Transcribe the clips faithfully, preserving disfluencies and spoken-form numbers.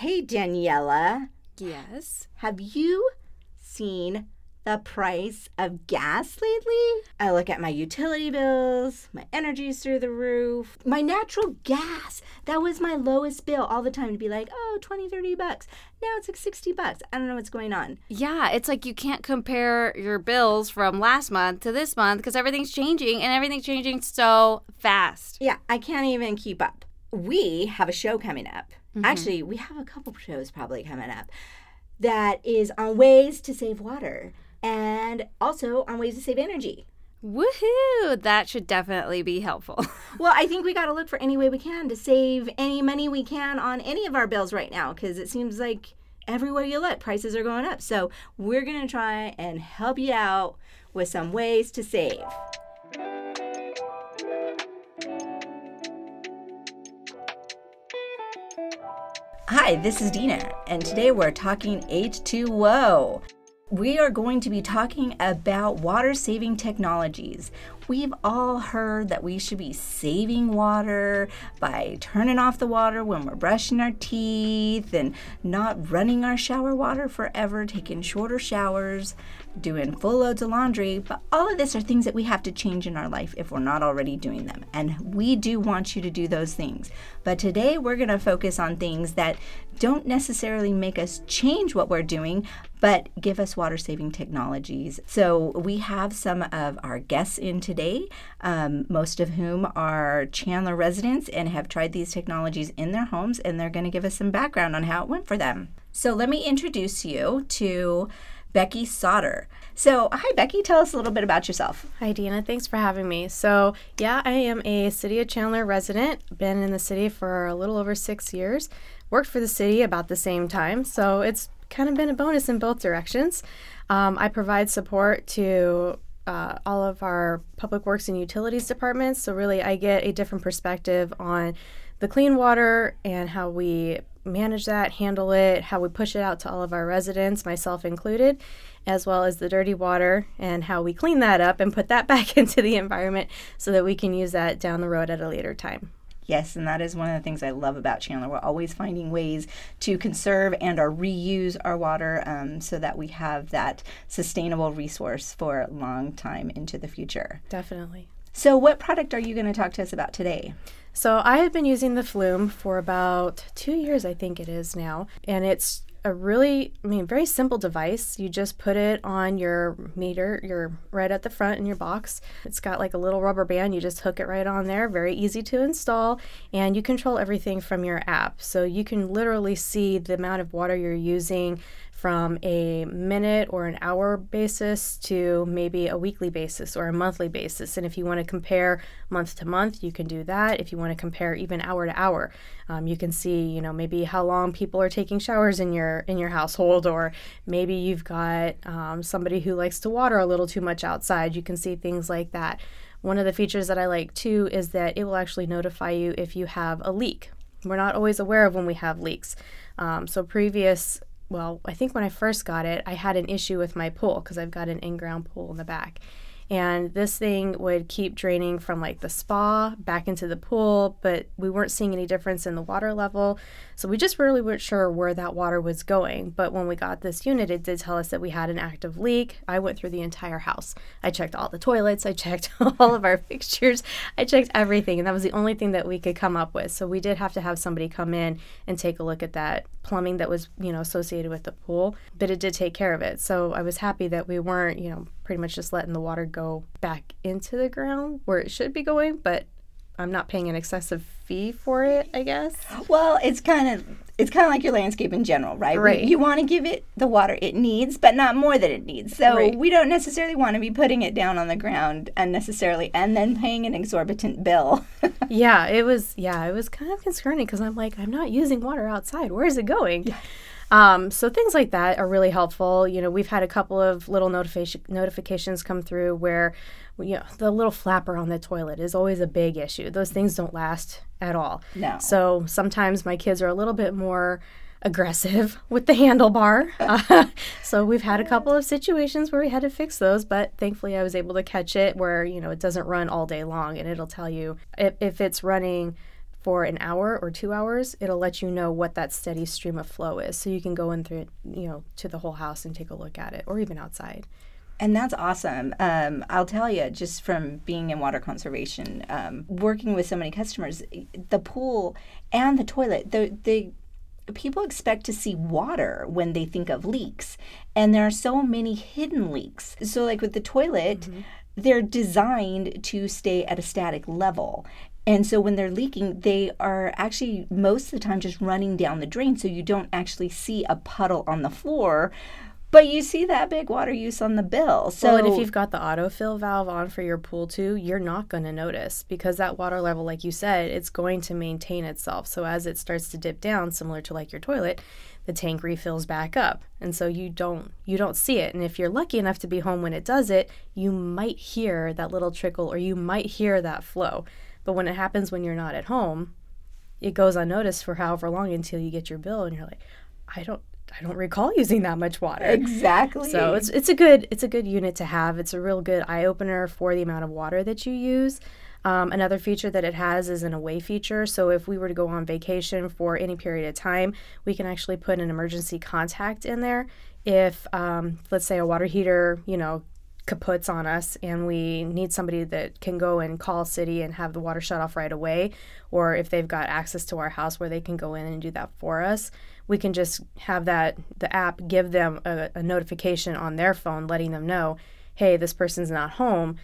Hey, Daniela. Yes? Have you seen the price of gas lately? I look at my utility bills, my energy's through the roof, my natural gas. That was my lowest bill all the time, to be like, oh, twenty, thirty bucks. Now it's like sixty bucks. I don't know what's going on. Yeah, it's like you can't compare your bills from last month to this month because everything's changing and everything's changing so fast. Yeah, I can't even keep up. We have a show coming up. Mm-hmm. Actually, we have a couple shows probably coming up that is on ways to save water. And also on ways to save energy. Woohoo! That should definitely be helpful. Well, I think we got to look for any way we can to save any money we can on any of our bills right now, because it seems like everywhere you look, prices are going up. So we're going to try and help you out with some ways to save. Hi, this is Dina, and today we're talking H two O. We are going to be talking about water-saving technologies. We've all heard that we should be saving water by turning off the water when we're brushing our teeth and not running our shower water forever, taking shorter showers, doing full loads of laundry. But all of this are things that we have to change in our life if we're not already doing them. And we do want you to do those things. But today we're going to focus on things that don't necessarily make us change what we're doing, but give us water-saving technologies. So we have some of our guests in today, um, most of whom are Chandler residents and have tried these technologies in their homes, and they're going to give us some background on how it went for them. So let me introduce you to Becky Sauter. So, hi, Becky. Tell us a little bit about yourself. Hi, Dina. Thanks for having me. So, yeah, I am a City of Chandler resident. Been in the city for a little over six years. Worked for the city about the same time, so it's kind of been a bonus in both directions. Um, I provide support to uh, all of our public works and utilities departments, so really I get a different perspective on the clean water and how we manage that, handle it, how we push it out to all of our residents, myself included, as well as the dirty water and how we clean that up and put that back into the environment so that we can use that down the road at a later time. Yes, and that is one of the things I love about Chandler. We're always finding ways to conserve and or reuse our water um, so that we have that sustainable resource for a long time into the future. Definitely. So what product are you going to talk to us about today? So I have been using the Flume for about two years, I think it is now, and it's a really, I mean, very simple device. You just put it on your meter, you're right at the front in your box. It's got like a little rubber band. You just hook it right on there. Very easy to install, and you control everything from your app. So you can literally see the amount of water you're using from a minute or an hour basis to maybe a weekly basis or a monthly basis. And if you want to compare month to month, you can do that. If you want to compare even hour to hour, um, you can see, you know, maybe how long people are taking showers in your in your household, or maybe you've got um, somebody who likes to water a little too much outside. You can see things like that. One of the features that I like too is that it will actually notify you if you have a leak. We're not always aware of when we have leaks. Um, so previous Well, I think when I first got it, I had an issue with my pool because I've got an in-ground pool in the back. And this thing would keep draining from like the spa back into the pool, but we weren't seeing any difference in the water level. So we just really weren't sure where that water was going. But when we got this unit, it did tell us that we had an active leak. I went through the entire house. I checked all the toilets. I checked all of our fixtures. I checked everything. And that was the only thing that we could come up with. So we did have to have somebody come in and take a look at that plumbing that was, you know, associated with the pool, but it did take care of it. So I was happy that we weren't, you know, pretty much just letting the water go back into the ground where it should be going, but I'm not paying an excessive fee for it, I guess. Well, it's kind of it's kind of like your landscape in general, right? Right. You want to give it the water it needs, but not more than it needs. So right. We don't necessarily want to be putting it down on the ground unnecessarily and then paying an exorbitant bill. yeah, it was yeah, it was kind of concerning because I'm like, I'm not using water outside. Where is it going? Yeah. Um, so things like that are really helpful. You know, we've had a couple of little notific- notifications come through where, you know, the little flapper on the toilet is always a big issue. Those things don't last at all. No. So sometimes my kids are a little bit more aggressive with the handlebar. Uh, so we've had a couple of situations where we had to fix those, but thankfully I was able to catch it where, you know, it doesn't run all day long, and it'll tell you if, if it's running for an hour or two hours, it'll let you know what that steady stream of flow is. So you can go in through, you know, to the whole house and take a look at it, or even outside. And that's awesome. Um, I'll tell you, just from being in water conservation, um, working with so many customers, the pool and the toilet, the, the people expect to see water when they think of leaks. And there are so many hidden leaks. So like with the toilet, mm-hmm. they're designed to stay at a static level. And so when they're leaking, they are actually most of the time just running down the drain. So you don't actually see a puddle on the floor, but you see that big water use on the bill. So well, and if you've got the autofill valve on for your pool too, you're not going to notice, because that water level, like you said, it's going to maintain itself. So as it starts to dip down, similar to like your toilet, the tank refills back up. And so you don't you don't see it. And if you're lucky enough to be home when it does it, you might hear that little trickle, or you might hear that flow. But when it happens when you're not at home, it goes unnoticed for however long until you get your bill and you're like, I don't I don't recall using that much water. Exactly. So it's it's a good it's a good unit to have. It's a real good eye-opener for the amount of water that you use. Um, another feature that it has is an away feature. So if we were to go on vacation for any period of time, we can actually put an emergency contact in there. If, um, let's say, a water heater, you know, kaputs on us and we need somebody that can go and call city and have the water shut off right away, or if they've got access to our house where they can go in and do that for us, we can just have that, the app give them a, a notification on their phone letting them know, hey, this person's not home,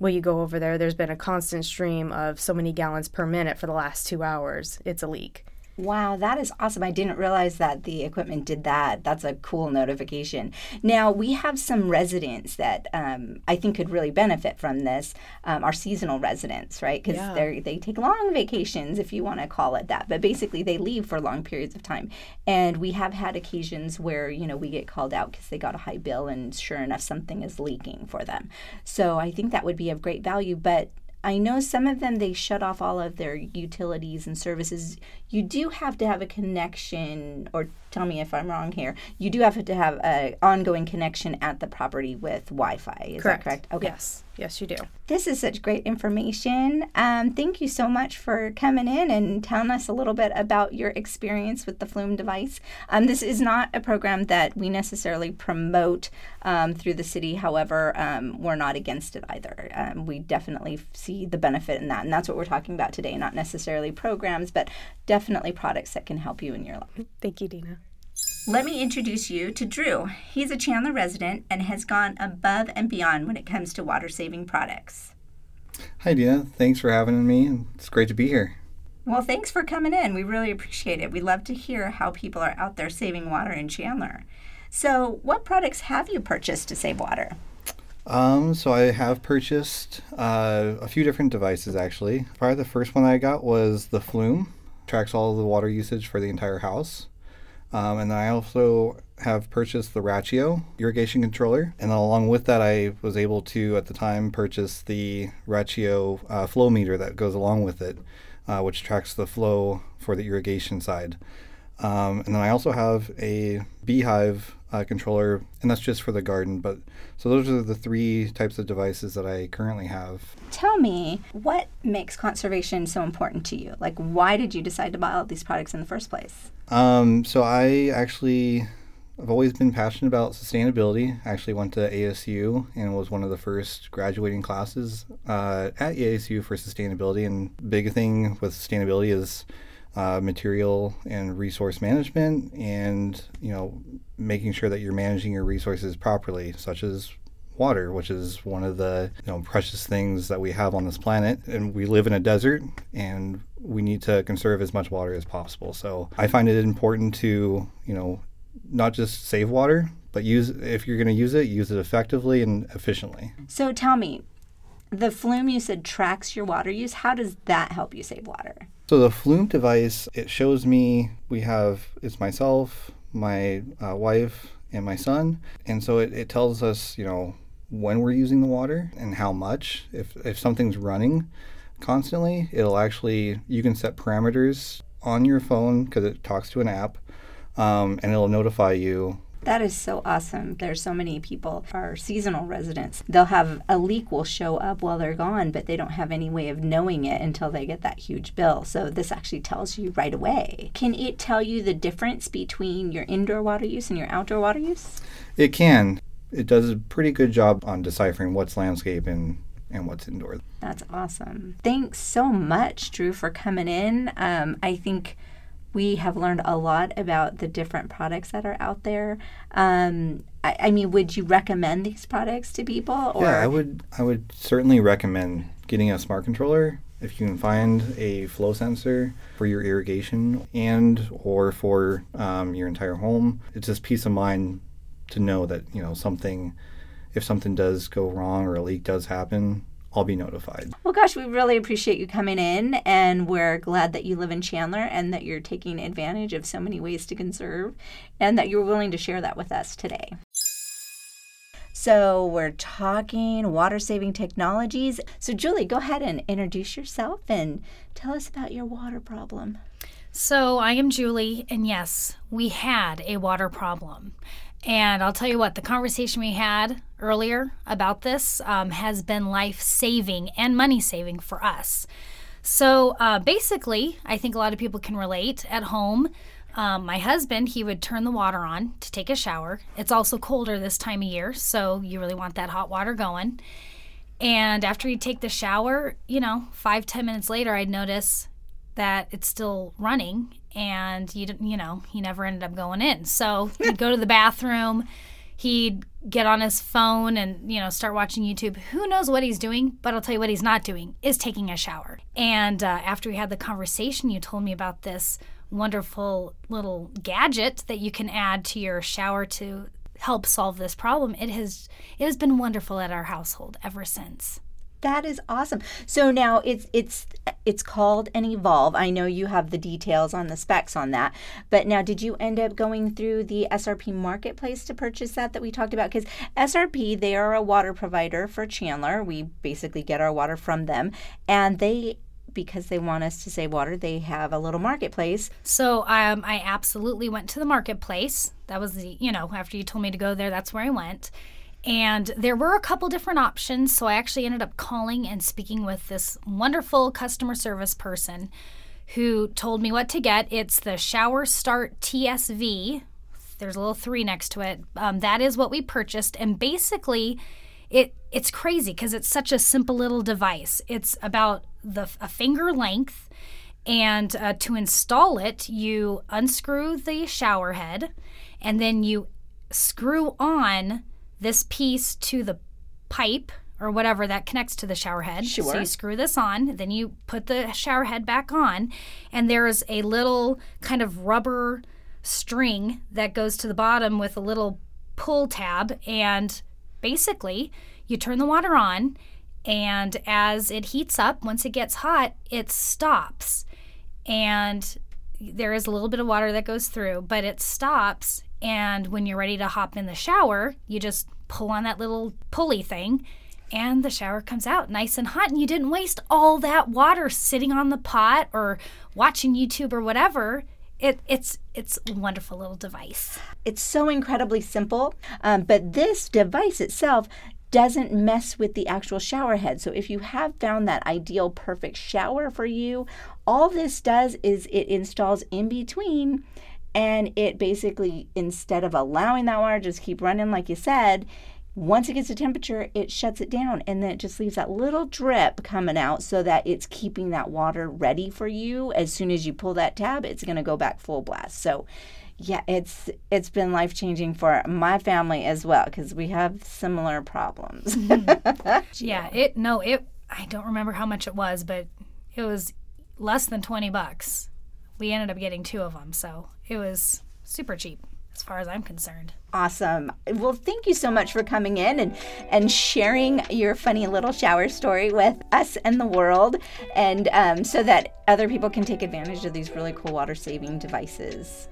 will you go over there? There's been a constant stream of so many gallons per minute for the last two hours. It's a leak. Wow, that is awesome. I didn't realize that the equipment did that. That's a cool notification. Now, we have some residents that um, I think could really benefit from this, um, our seasonal residents, right? Because yeah. they they take long vacations, if you want to call it that. But basically, they leave for long periods of time. And we have had occasions where, you know, we get called out because they got a high bill and sure enough, something is leaking for them. So I think that would be of great value. But I know some of them, they shut off all of their utilities and services. You do have to have a connection, or tell me if I'm wrong here, you do have to have an ongoing connection at the property with Wi-Fi. Is correct. that correct? Okay. Yes. Yes, you do. This is such great information. Um, thank you so much for coming in and telling us a little bit about your experience with the Flume device. Um, this is not a program that we necessarily promote um, through the city. However, um, we're not against it either. Um, we definitely see the benefit in that. And that's what we're talking about today, not necessarily programs, but definitely products that can help you in your life. Thank you, Dina. Let me introduce you to Drew. He's a Chandler resident and has gone above and beyond when it comes to water-saving products. Hi, Dina. Thanks for having me, and it's great to be here. Well, thanks for coming in. We really appreciate it. We love to hear how people are out there saving water in Chandler. So what products have you purchased to save water? Um, so I have purchased uh, a few different devices, actually. Probably the first one I got was the Flume. It tracks all of the water usage for the entire house. Um, and I also have purchased the Rachio irrigation controller. And then along with that, I was able to, at the time, purchase the Rachio uh, flow meter that goes along with it, uh, which tracks the flow for the irrigation side. Um, and then I also have a beehive uh, controller, and that's just for the garden. But so those are the three types of devices that I currently have. Tell me, what makes conservation so important to you? Like, why did you decide to buy all these products in the first place? Um, so I actually have always been passionate about sustainability. I actually went to A S U and was one of the first graduating classes uh, at A S U for sustainability. And big thing with sustainability is uh, material and resource management, and, you know, making sure that you're managing your resources properly, such as water, which is one of the, you know, precious things that we have on this planet. And we live in a desert, and we need to conserve as much water as possible. So I find it important to, you know, not just save water, but use, if you're going to use it, use it effectively and efficiently. So tell me, the Flume, you said, tracks your water use. How does that help you save water? So the Flume device, it shows me, we have, it's myself, my uh, wife, and my son. And so it, it tells us, you know, when we're using the water and how much. If if something's running constantly, it'll actually, you can set parameters on your phone because it talks to an app, um, and it'll notify you That is so awesome. There's so many people are seasonal residents. They'll have a leak will show up while they're gone, but they don't have any way of knowing it until they get that huge bill. So this actually tells you right away. Can it tell you the difference between your indoor water use and your outdoor water use? It can. It does a pretty good job on deciphering what's landscape and and what's indoor. That's awesome. Thanks so much, Drew, for coming in. Um, I think we have learned a lot about the different products that are out there. Um, I, I mean, would you recommend these products to people? Or? Yeah, I would. I would certainly recommend getting a smart controller if you can find a flow sensor for your irrigation and or for um, your entire home. It's just peace of mind to know that, you know, something, if something does go wrong or a leak does happen, I'll be notified. Well, gosh, we really appreciate you coming in, and we're glad that you live in Chandler and that you're taking advantage of so many ways to conserve and that you're willing to share that with us today. So we're talking water-saving technologies. So Julie, go ahead and introduce yourself and tell us about your water problem. So I am Julie, and yes, we had a water problem. And I'll tell you what, the conversation we had earlier about this um, has been life-saving and money-saving for us. So uh, basically, I think a lot of people can relate at home. Um, my husband, he would turn the water on to take a shower. It's also colder this time of year, so you really want that hot water going. And after he'd take the shower, you know, five, ten minutes later, I'd notice that it's still running. And, you didn't, you know, he never ended up going in. So he'd go to the bathroom, he'd get on his phone and, you know, start watching YouTube. Who knows what he's doing, but I'll tell you what he's not doing is taking a shower. And uh, after we had the conversation, you told me about this wonderful little gadget that you can add to your shower to help solve this problem. It has, it has been wonderful at our household ever since. That is awesome. So now it's it's it's called an Evolve. I know you have the details on the specs on that. But now, did you end up going through the S R P marketplace to purchase that that we talked about? Because S R P, they are a water provider for Chandler. We basically get our water from them. And they, because they want us to save water, they have a little marketplace. So um, I absolutely went to the marketplace. That was the, you know, after you told me to go there, that's where I went. And there were a couple different options, so I actually ended up calling and speaking with this wonderful customer service person who told me what to get. It's the Shower Start T S V. There's a little three next to it. Um, that is what we purchased, and basically it it's crazy because it's such a simple little device. It's about the a finger length, and uh, to install it, you unscrew the shower head, and then you screw on this piece to the pipe or whatever that connects to the shower head. Sure. So you screw this on, then you put the shower head back on, and there's a little kind of rubber string that goes to the bottom with a little pull tab, and basically you turn the water on, and as it heats up, once it gets hot, it stops. And there is a little bit of water that goes through, but it stops. And when you're ready to hop in the shower, you just pull on that little pulley thing, and the shower comes out nice and hot, and you didn't waste all that water sitting on the pot or watching YouTube or whatever. It, it's it's a wonderful little device. It's so incredibly simple, um, but this device itself doesn't mess with the actual shower head. So if you have found that ideal perfect shower for you, all this does is it installs in between. And it basically, instead of allowing that water just keep running, like you said, once it gets to temperature, it shuts it down, and then it just leaves that little drip coming out so that it's keeping that water ready for you. As soon as you pull that tab, it's going to go back full blast. So yeah, it's it's been life-changing for my family as well, because we have similar problems. Mm-hmm. yeah, it, no, it, I don't remember how much it was, but it was less than twenty bucks. We ended up getting two of them, so it was super cheap as far as I'm concerned. Awesome. Well, thank you so much for coming in and, and sharing your funny little shower story with us and the world, and um, so that other people can take advantage of these really cool water-saving devices.